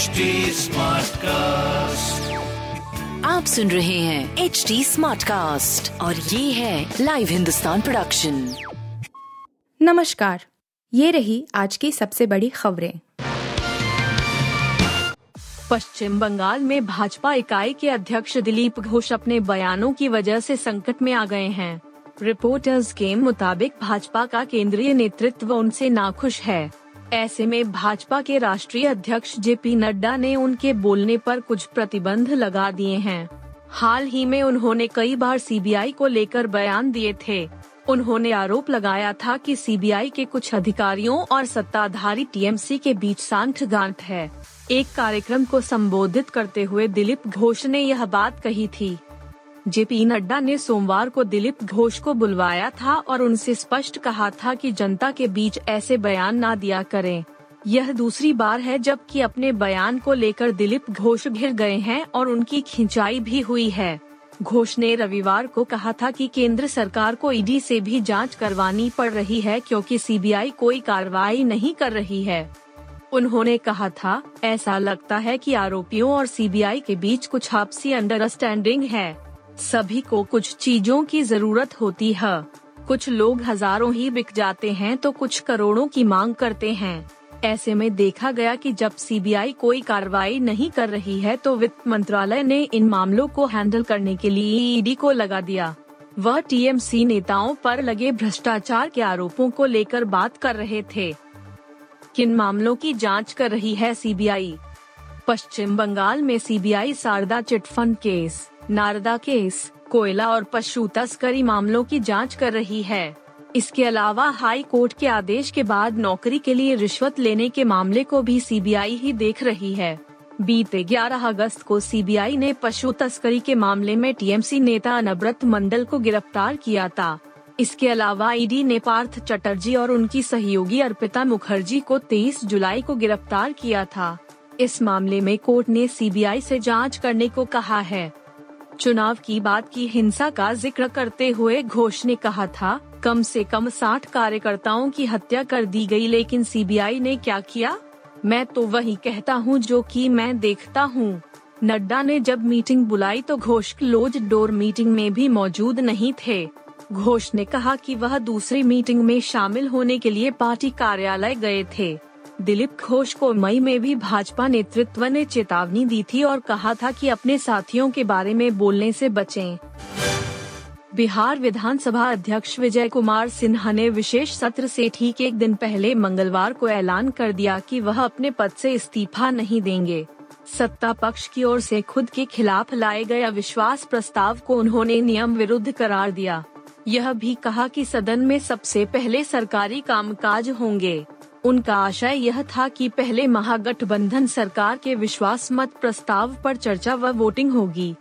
HD smart cast. आप सुन रहे हैं एचडी स्मार्ट कास्ट और ये है लाइव हिंदुस्तान प्रोडक्शन। नमस्कार, ये रही आज की सबसे बड़ी खबरें। पश्चिम बंगाल में भाजपा इकाई के अध्यक्ष दिलीप घोष अपने बयानों की वजह से संकट में आ गए हैं। रिपोर्टर्स के मुताबिक भाजपा का केंद्रीय नेतृत्व उनसे नाखुश है। ऐसे में भाजपा के राष्ट्रीय अध्यक्ष JP नड्डा ने उनके बोलने पर कुछ प्रतिबंध लगा दिए हैं। हाल ही में उन्होंने कई बार सीबीआई को लेकर बयान दिए थे। उन्होंने आरोप लगाया था कि सीबीआई के कुछ अधिकारियों और सत्ताधारी टीएमसी के बीच सांठगांठ है। एक कार्यक्रम को संबोधित करते हुए दिलीप घोष ने यह बात कही थी। JP नड्डा ने सोमवार को दिलीप घोष को बुलवाया था और उनसे स्पष्ट कहा था कि जनता के बीच ऐसे बयान ना दिया करें। यह दूसरी बार है जब कि अपने बयान को लेकर दिलीप घोष घिर गए हैं और उनकी खिंचाई भी हुई है। घोष ने रविवार को कहा था कि केंद्र सरकार को ईडी से भी जांच करवानी पड़ रही है क्योंकि सीबीआई कोई कार्रवाई नहीं कर रही है। उन्होंने कहा था, ऐसा लगता है कि आरोपियों और सीबीआई के बीच कुछ आपसी अंडरस्टैंडिंग है। सभी को कुछ चीजों की जरूरत होती है। कुछ लोग हजारों ही बिक जाते हैं तो कुछ करोड़ों की मांग करते हैं। ऐसे में देखा गया कि जब सीबीआई कोई कार्रवाई नहीं कर रही है तो वित्त मंत्रालय ने इन मामलों को हैंडल करने के लिए ईडी को लगा दिया। वह टीएमसी नेताओं पर लगे भ्रष्टाचार के आरोपों को लेकर बात कर रहे थे। किन मामलों की जाँच कर रही है सीबीआई? पश्चिम बंगाल में CBI Saradha chit fund case, Narada case, कोयला और पशु तस्करी मामलों की जांच कर रही है। इसके अलावा हाई कोर्ट के आदेश के बाद नौकरी के लिए रिश्वत लेने के मामले को भी सीबीआई ही देख रही है। बीते 11 अगस्त को सीबीआई ने पशु तस्करी के मामले में टीएमसी नेता अनव्रत मंडल को गिरफ्तार किया था। इसके अलावा ईडी ने पार्थ चटर्जी और उनकी सहयोगी अर्पिता मुखर्जी को 23 जुलाई को गिरफ्तार किया था। इस मामले में कोर्ट ने सीबीआई से जाँच करने को कहा है। चुनाव की बात की हिंसा का जिक्र करते हुए घोष ने कहा था, कम से कम 60 कार्यकर्ताओं की हत्या कर दी गई, लेकिन सीबीआई ने क्या किया? मैं तो वही कहता हूं जो कि मैं देखता हूं। नड्डा ने जब मीटिंग बुलाई तो घोष क्लोज डोर मीटिंग में भी मौजूद नहीं थे। घोष ने कहा कि वह दूसरी मीटिंग में शामिल होने के लिए पार्टी कार्यालय गए थे। दिलीप घोष को मई में भी भाजपा नेतृत्व ने चेतावनी दी थी और कहा था कि अपने साथियों के बारे में बोलने से बचें। बिहार विधानसभा अध्यक्ष विजय कुमार सिन्हा ने विशेष सत्र से ठीक एक दिन पहले मंगलवार को ऐलान कर दिया कि वह अपने पद से इस्तीफा नहीं देंगे। सत्ता पक्ष की ओर से खुद के खिलाफ लाए गए अविश्वास प्रस्ताव को उन्होंने नियम विरुद्ध करार दिया। यह भी कहा कि सदन में सबसे पहले सरकारी कामकाज होंगे। उनका आशय यह था कि पहले महागठबंधन सरकार के विश्वास मत प्रस्ताव पर चर्चा व वोटिंग होगी।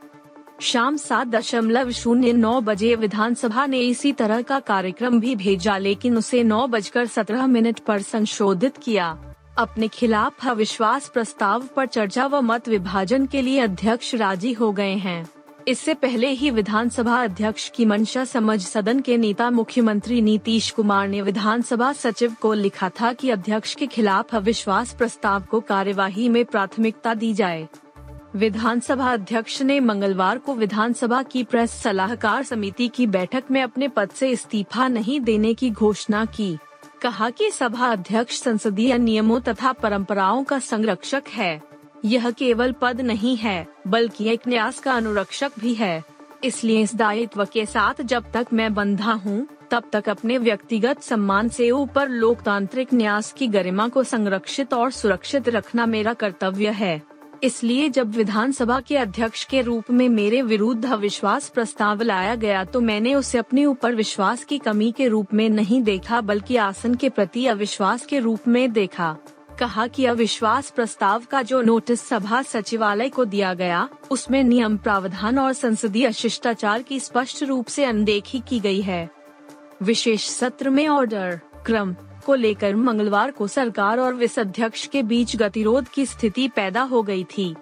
शाम 7:09 बजे विधानसभा ने इसी तरह का कार्यक्रम भी भेजा, लेकिन उसे 9:17 पर संशोधित किया। अपने खिलाफ अविश्वास प्रस्ताव पर चर्चा व मत विभाजन के लिए अध्यक्ष राजी हो गए हैं। इससे पहले ही विधानसभा अध्यक्ष की मंशा समझ सदन के नेता मुख्यमंत्री नीतीश कुमार ने विधानसभा सचिव को लिखा था कि अध्यक्ष के खिलाफ अविश्वास प्रस्ताव को कार्यवाही में प्राथमिकता दी जाए। विधानसभा अध्यक्ष ने मंगलवार को विधानसभा की प्रेस सलाहकार समिति की बैठक में अपने पद से इस्तीफा नहीं देने की घोषणा की। कहा कि सभा अध्यक्ष संसदीय नियमों तथा परंपराओं का संरक्षक है। यह केवल पद नहीं है बल्कि एक न्यास का अनुरक्षक भी है। इसलिए इस दायित्व के साथ जब तक मैं बंधा हूं, तब तक अपने व्यक्तिगत सम्मान से ऊपर लोकतांत्रिक न्यास की गरिमा को संरक्षित और सुरक्षित रखना मेरा कर्तव्य है। इसलिए जब विधानसभा के अध्यक्ष के रूप में मेरे विरुद्ध अविश्वास प्रस्ताव लाया गया तो मैंने उसे अपने ऊपर विश्वास की कमी के रूप में नहीं देखा बल्कि आसन के प्रति अविश्वास के रूप में देखा। कहा कि अविश्वास प्रस्ताव का जो नोटिस सभा सचिवालय को दिया गया उसमें नियम प्रावधान और संसदीय शिष्टाचार की स्पष्ट रूप से अनदेखी की गई है। विशेष सत्र में ऑर्डर क्रम को लेकर मंगलवार को सरकार और विस अध्यक्ष के बीच गतिरोध की स्थिति पैदा हो गई थी।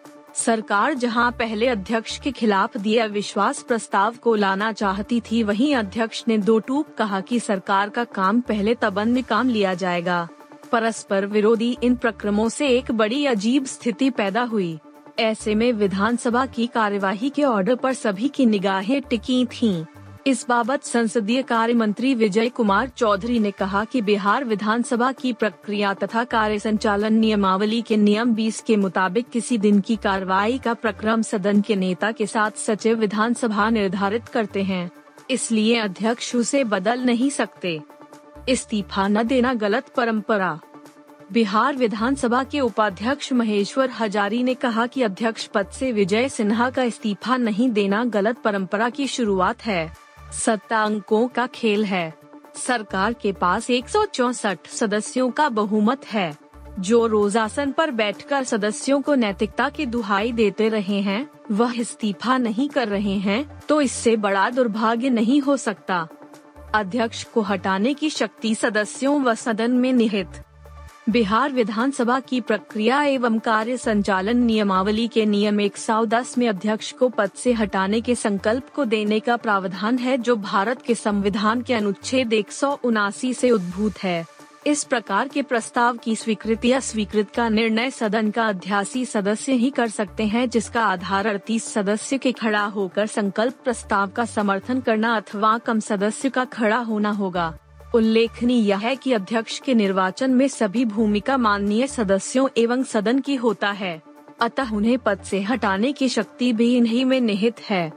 सरकार जहां पहले अध्यक्ष के खिलाफ दिए अविश्वास प्रस्ताव को लाना चाहती थी, वहीं अध्यक्ष ने दो टूक कहा कि सरकार का काम पहले तब अन्य काम लिया जाएगा। परस्पर विरोधी इन प्रक्रमों से एक बड़ी अजीब स्थिति पैदा हुई। ऐसे में विधानसभा की कार्यवाही के ऑर्डर पर सभी की निगाहें टिकी थीं। इस बाबत संसदीय कार्य मंत्री विजय कुमार चौधरी ने कहा कि बिहार विधानसभा की प्रक्रिया तथा कार्य संचालन नियमावली के नियम 20 के मुताबिक किसी दिन की कार्रवाई का प्रक्रम सदन के नेता के साथ सचिव विधानसभा निर्धारित करते हैं, इसलिए अध्यक्ष उसे बदल नहीं सकते। इस्तीफा न देना गलत परंपरा। बिहार विधानसभा के उपाध्यक्ष महेश्वर हजारी ने कहा कि अध्यक्ष पद से विजय सिन्हा का इस्तीफा नहीं देना गलत परंपरा की शुरुआत है। सत्ता अंकों का खेल है। सरकार के पास 164 सदस्यों का बहुमत है, जो रोज आसन पर बैठकर सदस्यों को नैतिकता की दुहाई देते रहे हैं, वह इस्तीफा नहीं कर रहे हैं, तो इससे बड़ा दुर्भाग्य नहीं हो सकता। अध्यक्ष को हटाने की शक्ति सदस्यों व सदन में निहित। बिहार विधानसभा की प्रक्रिया एवं कार्य संचालन नियमावली के नियम 110 में अध्यक्ष को पद से हटाने के संकल्प को देने का प्रावधान है, जो भारत के संविधान के अनुच्छेद 179 से उद्भूत है। इस प्रकार के प्रस्ताव की स्वीकृति या स्वीकृत का निर्णय सदन का अध्यासी सदस्य ही कर सकते हैं, जिसका आधार 38 सदस्य के खड़ा होकर संकल्प प्रस्ताव का समर्थन करना अथवा कम सदस्य का खड़ा होना होगा। उल्लेखनीय है कि अध्यक्ष के निर्वाचन में सभी भूमिका माननीय सदस्यों एवं सदन की होता है, अतः उन्हें पद से हटाने की शक्ति भी इन्हीं में निहित है।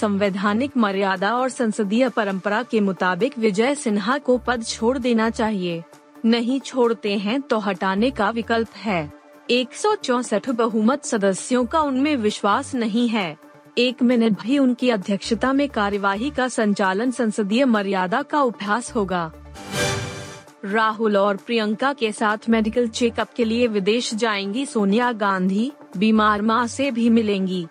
संवैधानिक मर्यादा और संसदीय परंपरा के मुताबिक विजय सिन्हा को पद छोड़ देना चाहिए। नहीं छोड़ते हैं तो हटाने का विकल्प है। 164 बहुमत सदस्यों का उनमें विश्वास नहीं है। एक मिनट भी उनकी अध्यक्षता में कार्यवाही का संचालन संसदीय मर्यादा का अभ्यास होगा। राहुल और प्रियंका के साथ मेडिकल चेकअप के लिए विदेश जाएंगी सोनिया गांधी, बीमार मां से भी मिलेंगी।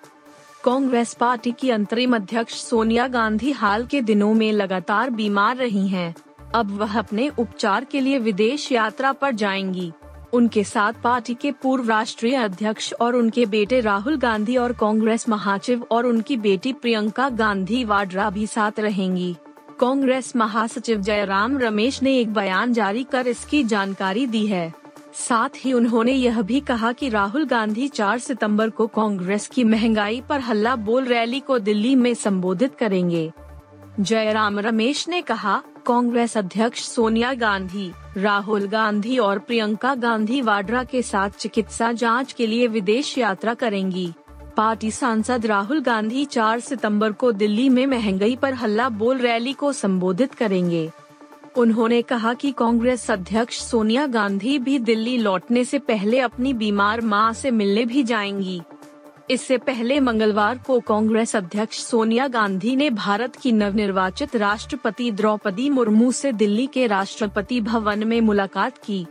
कांग्रेस पार्टी की अंतरिम अध्यक्ष सोनिया गांधी हाल के दिनों में लगातार बीमार रही हैं। अब वह अपने उपचार के लिए विदेश यात्रा पर जाएंगी। उनके साथ पार्टी के पूर्व राष्ट्रीय अध्यक्ष और उनके बेटे राहुल गांधी और कांग्रेस महासचिव और उनकी बेटी प्रियंका गांधी वाड्रा भी साथ रहेंगी। कांग्रेस महासचिव जयराम रमेश ने एक बयान जारी कर इसकी जानकारी दी है। साथ ही उन्होंने यह भी कहा कि राहुल गांधी 4 सितंबर को कांग्रेस की महंगाई पर हल्ला बोल रैली को दिल्ली में संबोधित करेंगे। जयराम रमेश ने कहा, कांग्रेस अध्यक्ष सोनिया गांधी, राहुल गांधी और प्रियंका गांधी वाड्रा के साथ चिकित्सा जांच के लिए विदेश यात्रा करेंगी। पार्टी सांसद राहुल गांधी 4 सितंबर को दिल्ली में महंगाई पर हल्ला बोल रैली को संबोधित करेंगे। उन्होंने कहा कि कांग्रेस अध्यक्ष सोनिया गांधी भी दिल्ली लौटने से पहले अपनी बीमार मां से मिलने भी जाएंगी। इससे पहले मंगलवार को कांग्रेस अध्यक्ष सोनिया गांधी ने भारत की नवनिर्वाचित राष्ट्रपति द्रौपदी मुर्मू से दिल्ली के राष्ट्रपति भवन में मुलाकात की।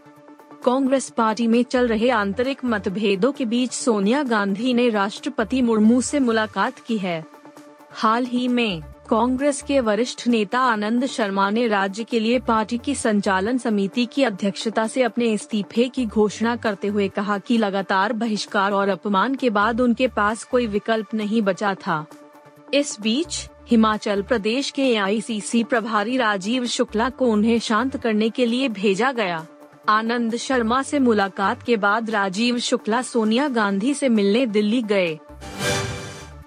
कांग्रेस पार्टी में चल रहे आंतरिक मतभेदों के बीच सोनिया गांधी ने राष्ट्रपति मुर्मू से मुलाकात की है। हाल ही में कांग्रेस के वरिष्ठ नेता आनंद शर्मा ने राज्य के लिए पार्टी की संचालन समिति की अध्यक्षता से अपने इस्तीफे की घोषणा करते हुए कहा कि लगातार बहिष्कार और अपमान के बाद उनके पास कोई विकल्प नहीं बचा था। इस बीच हिमाचल प्रदेश के आईसीसी प्रभारी राजीव शुक्ला को उन्हें शांत करने के लिए भेजा गया। आनंद शर्मा से मुलाकात के बाद राजीव शुक्ला सोनिया गांधी से मिलने दिल्ली गए।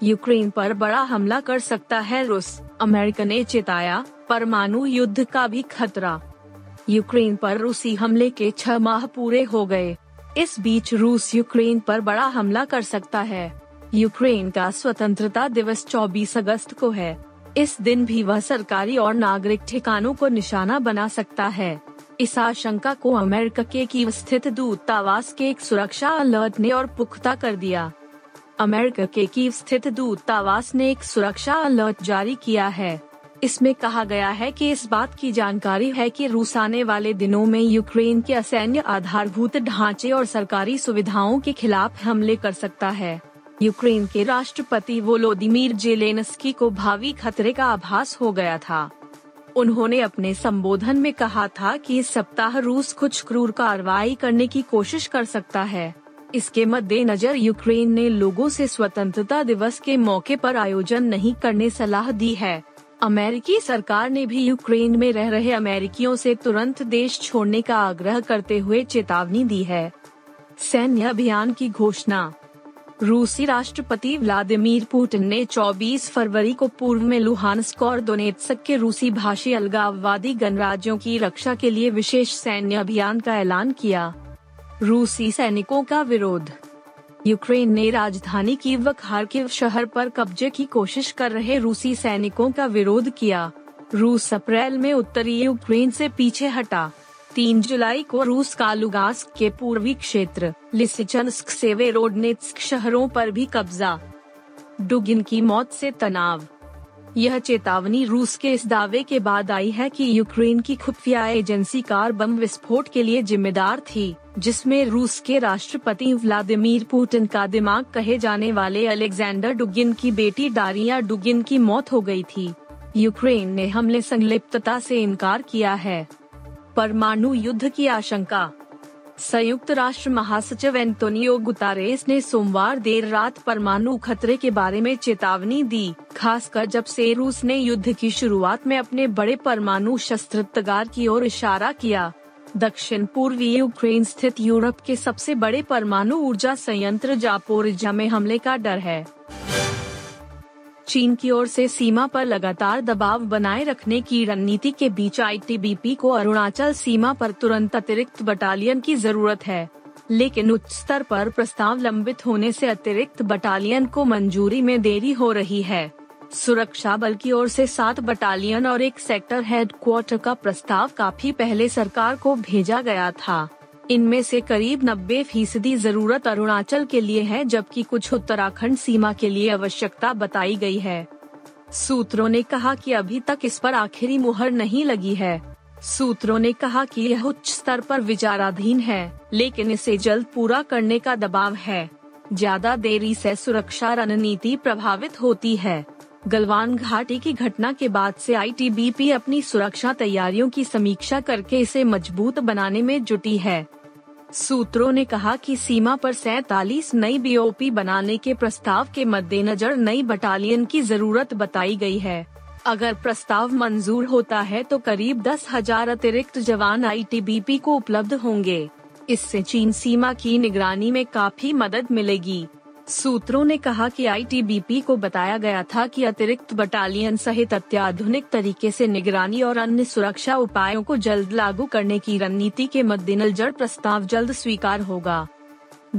यूक्रेन पर बड़ा हमला कर सकता है रूस, अमेरिका ने चेताया, परमाणु युद्ध का भी खतरा। यूक्रेन पर रूसी हमले के 6 माह पूरे हो गए। इस बीच रूस यूक्रेन पर बड़ा हमला कर सकता है। यूक्रेन का स्वतंत्रता दिवस 24 अगस्त को है। इस दिन भी वह सरकारी और नागरिक ठिकानों को निशाना बना सकता है। इस आशंका को अमेरिका के कीव स्थित दूतावास के एक सुरक्षा अलर्ट ने और पुख्ता कर दिया। अमेरिका के कीव स्थित दूतावास ने एक सुरक्षा अलर्ट जारी किया है। इसमें कहा गया है कि इस बात की जानकारी है कि रूस आने वाले दिनों में यूक्रेन के असैन्य आधारभूत ढांचे और सरकारी सुविधाओं के खिलाफ हमले कर सकता है। यूक्रेन के राष्ट्रपति वोलोदिमिर जेलेनस्की को भावी खतरे का आभास हो गया था। उन्होंने अपने संबोधन में कहा था कि इस सप्ताह रूस कुछ क्रूर कार्रवाई करने की कोशिश कर सकता है। इसके मद्देनजर यूक्रेन ने लोगों से स्वतंत्रता दिवस के मौके पर आयोजन नहीं करने सलाह दी है। अमेरिकी सरकार ने भी यूक्रेन में रह रहे अमेरिकियों से तुरंत देश छोड़ने का आग्रह करते हुए चेतावनी दी है। सैन्य अभियान की घोषणा। रूसी राष्ट्रपति व्लादिमीर पुतिन ने 24 फरवरी को पूर्व में लुहानस्क और डोनेट्स्क के रूसी भाषी अलगाववादी गणराज्यों की रक्षा के लिए विशेष सैन्य अभियान का ऐलान किया। रूसी सैनिकों का विरोध। यूक्रेन ने राजधानी कीव व खारकीव शहर पर कब्जे की कोशिश कर रहे रूसी सैनिकों का विरोध किया। रूस अप्रैल में उत्तरी यूक्रेन से पीछे हटा। 3 जुलाई को रूस का लुगांस्क के पूर्वी क्षेत्र लिसिचांस्क से वेरोडनेत्स्क शहरों पर भी कब्जा। डुगिन की मौत से तनाव। यह चेतावनी रूस के इस दावे के बाद आई है कि यूक्रेन की खुफिया एजेंसी कार बम विस्फोट के लिए जिम्मेदार थी, जिसमें रूस के राष्ट्रपति व्लादिमीर पुतिन का दिमाग कहे जाने वाले अलेक्जेंडर डुगिन की बेटी डारिया डुगिन की मौत हो गई थी। यूक्रेन ने हमले संलिप्तता से इनकार किया है। परमाणु युद्ध की आशंका। संयुक्त राष्ट्र महासचिव एंटोनियो गुतारेस ने सोमवार देर रात परमाणु खतरे के बारे में चेतावनी दी, खासकर जब से रूस ने युद्ध की शुरुआत में अपने बड़े परमाणु शस्त्र तगार की ओर इशारा किया। दक्षिण पूर्वी यूक्रेन स्थित यूरोप के सबसे बड़े परमाणु ऊर्जा संयंत्र जापोरिजा में हमले का डर है। चीन की ओर से सीमा पर लगातार दबाव बनाए रखने की रणनीति के बीच आईटीबीपी को अरुणाचल सीमा पर तुरंत अतिरिक्त बटालियन की जरूरत है, लेकिन उच्च स्तर पर प्रस्ताव लंबित होने से अतिरिक्त बटालियन को मंजूरी में देरी हो रही है। सुरक्षा बल की ओर से 7 बटालियन और 1 सेक्टर हेडक्वार्टर का प्रस्ताव काफी पहले सरकार को भेजा गया था। इनमें से करीब 90% जरूरत अरुणाचल के लिए है, जबकि कुछ उत्तराखंड सीमा के लिए आवश्यकता बताई गई है। सूत्रों ने कहा कि अभी तक इस पर आखिरी मुहर नहीं लगी है। सूत्रों ने कहा कि यह उच्च स्तर पर विचाराधीन है, लेकिन इसे जल्द पूरा करने का दबाव है। ज्यादा देरी से सुरक्षा रणनीति प्रभावित होती है। गलवान घाटी की घटना के बाद से आईटीबीपी अपनी सुरक्षा तैयारियों की समीक्षा करके इसे मजबूत बनाने में जुटी है। सूत्रों ने कहा कि सीमा पर 47 नई बीओपी बनाने के प्रस्ताव के मद्देनजर नई बटालियन की जरूरत बताई गई है। अगर प्रस्ताव मंजूर होता है तो करीब 10,000 अतिरिक्त जवान आईटीबीपी को उपलब्ध होंगे। इससे चीन सीमा की निगरानी में काफी मदद मिलेगी। सूत्रों ने कहा कि आईटीबीपी को बताया गया था कि अतिरिक्त बटालियन सहित अत्याधुनिक तरीके से निगरानी और अन्य सुरक्षा उपायों को जल्द लागू करने की रणनीति के मद्देनजर प्रस्ताव जल्द स्वीकार होगा।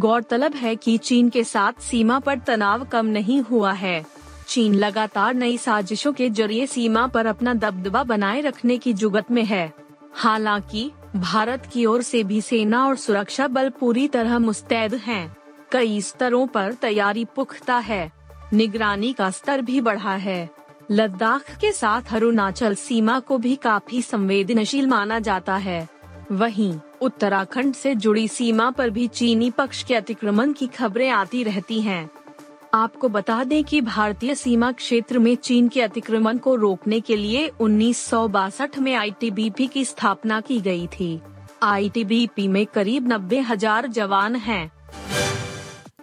गौरतलब है कि चीन के साथ सीमा पर तनाव कम नहीं हुआ है। चीन लगातार नई साजिशों के जरिए सीमा पर अपना दबदबा बनाए रखने की जुगत में है। हालांकि भारत की ओर से भी सेना और सुरक्षा बल पूरी तरह मुस्तैद है। कई स्तरों पर तैयारी पुख्ता है। निगरानी का स्तर भी बढ़ा है। लद्दाख के साथ अरुणाचल सीमा को भी काफी संवेदनशील माना जाता है। वहीं उत्तराखंड से जुड़ी सीमा पर भी चीनी पक्ष के अतिक्रमण की खबरें आती रहती हैं। आपको बता दें कि भारतीय सीमा क्षेत्र में चीन के अतिक्रमण को रोकने के लिए 1962 में आईटीबीपी की स्थापना की गई थी। आईटीबीपी में करीब 90,000 जवान हैं।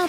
आप